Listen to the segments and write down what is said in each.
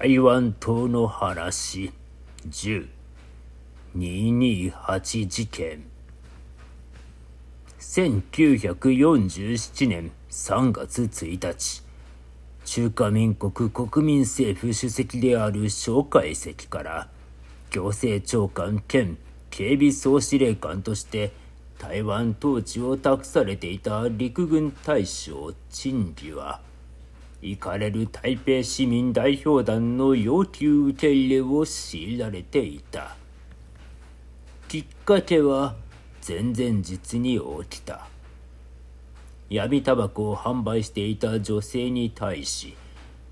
台湾島の話10.228 事件。1947年3月1日、中華民国国民政府主席である蒋介石から行政長官兼警備総司令官として台湾統治を託されていた陸軍大将陳儀は、行かれる台北市民代表団の要求受け入れを強いられていた。きっかけは前々日に起きた。闇タバコを販売していた女性に対し、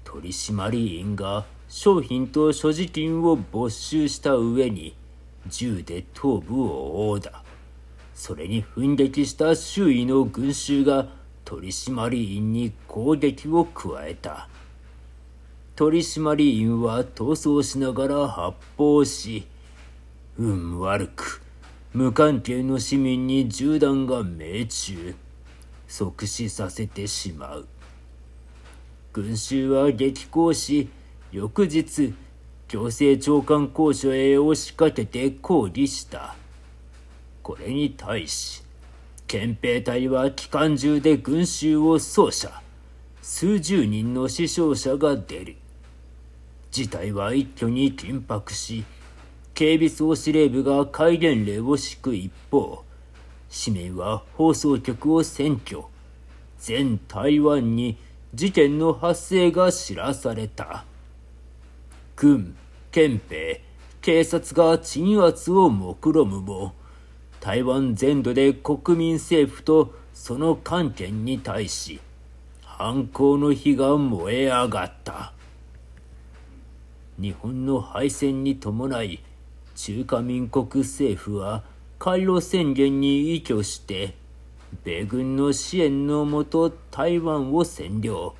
取締員が商品と所持金を没収した上に銃で頭部を殴打。それに奮撃した周囲の群衆が取締員に攻撃を加えた。取締員は逃走しながら発砲し、運悪く無関係の市民に銃弾が命中、即死させてしまう。群衆は激高し、翌日行政長官公署へ押しかけて抗議した。これに対し、憲兵隊は機関銃で群衆を掃射、数十人の死傷者が出る。事態は一挙に緊迫し、警備総司令部が戒厳令を敷く一方、市民は放送局を占拠、全台湾に事件の発生が知らされた。軍、憲兵、警察が鎮圧を目論むも、台湾全土で国民政府とその官憲に対し、反抗の火が燃え上がった。日本の敗戦に伴い、中華民国政府は海路宣言に依拠して、米軍の支援のもと台湾を占領。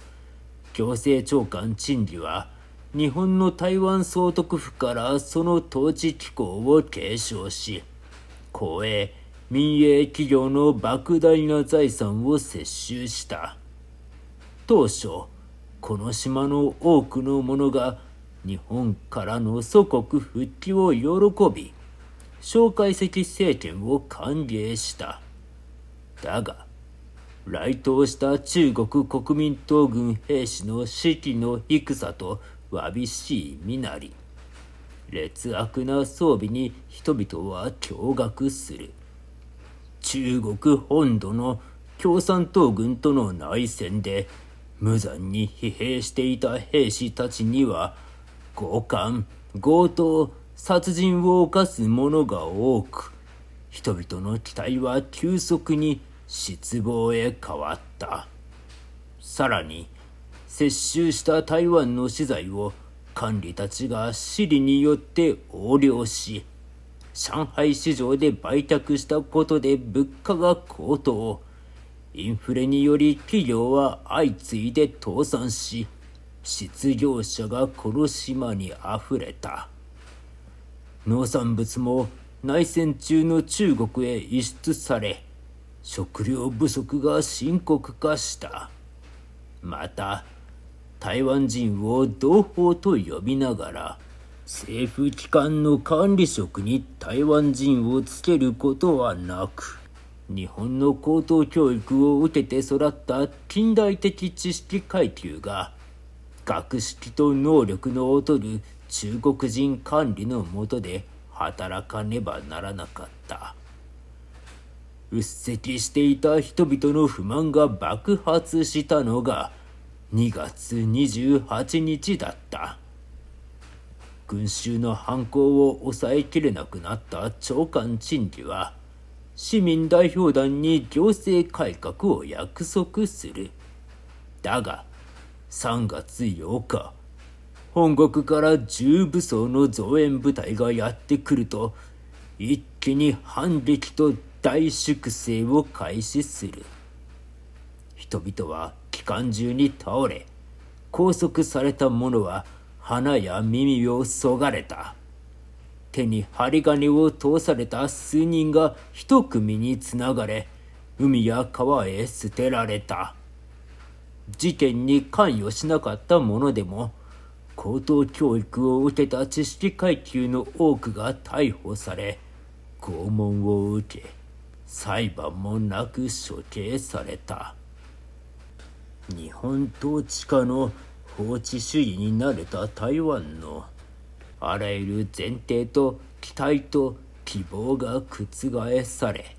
行政長官陳儀は、日本の台湾総督府からその統治機構を継承し、公営、民営企業の莫大な財産を接収した。当初、この島の多くの者が日本からの祖国復帰を喜び、蒋介石政権を歓迎した。だが、来島した中国国民党軍兵士の士気の低さとわびしい身なり、劣悪な装備に人々は驚愕する。中国本土の共産党軍との内戦で無残に疲弊していた兵士たちには、強姦、強盗、殺人を犯す者が多く、人々の期待は急速に失望へ変わった。さらに、接収した台湾の資材を官吏たちが私利によって横領し、上海市場で売却したことで物価が高騰、インフレにより企業は相次いで倒産し、失業者がこの島にあふれた。農産物も内戦中の中国へ輸出され、食料不足が深刻化した。また、台湾人を同胞と呼びながら、政府機関の管理職に台湾人をつけることはなく、日本の高等教育を受けて育った近代的知識階級が、学識と能力の劣る中国人管理の下で働かねばならなかった。鬱積していた人々の不満が爆発したのが、2月28日だった。群衆の反抗を抑えきれなくなった長官陳儀は、市民代表団に行政改革を約束する。だが、3月8日、本国から重武装の増援部隊がやってくると、一気に反撃と大粛清を開始する。人々は機関銃に倒れ、拘束された者は鼻や耳をそがれた。手に針金を通された数人が一組につながれ、海や川へ捨てられた。事件に関与しなかった者でも、高等教育を受けた知識階級の多くが逮捕され、拷問を受け、裁判もなく処刑された。日本統治下の法治主義に慣れた台湾のあらゆる前提と期待と希望が覆され、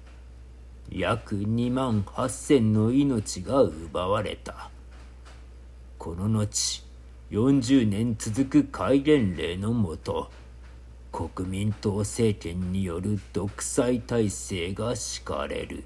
約28,000の命が奪われた。この後、40年続く戒厳令のもと、国民党政権による独裁体制が敷かれる。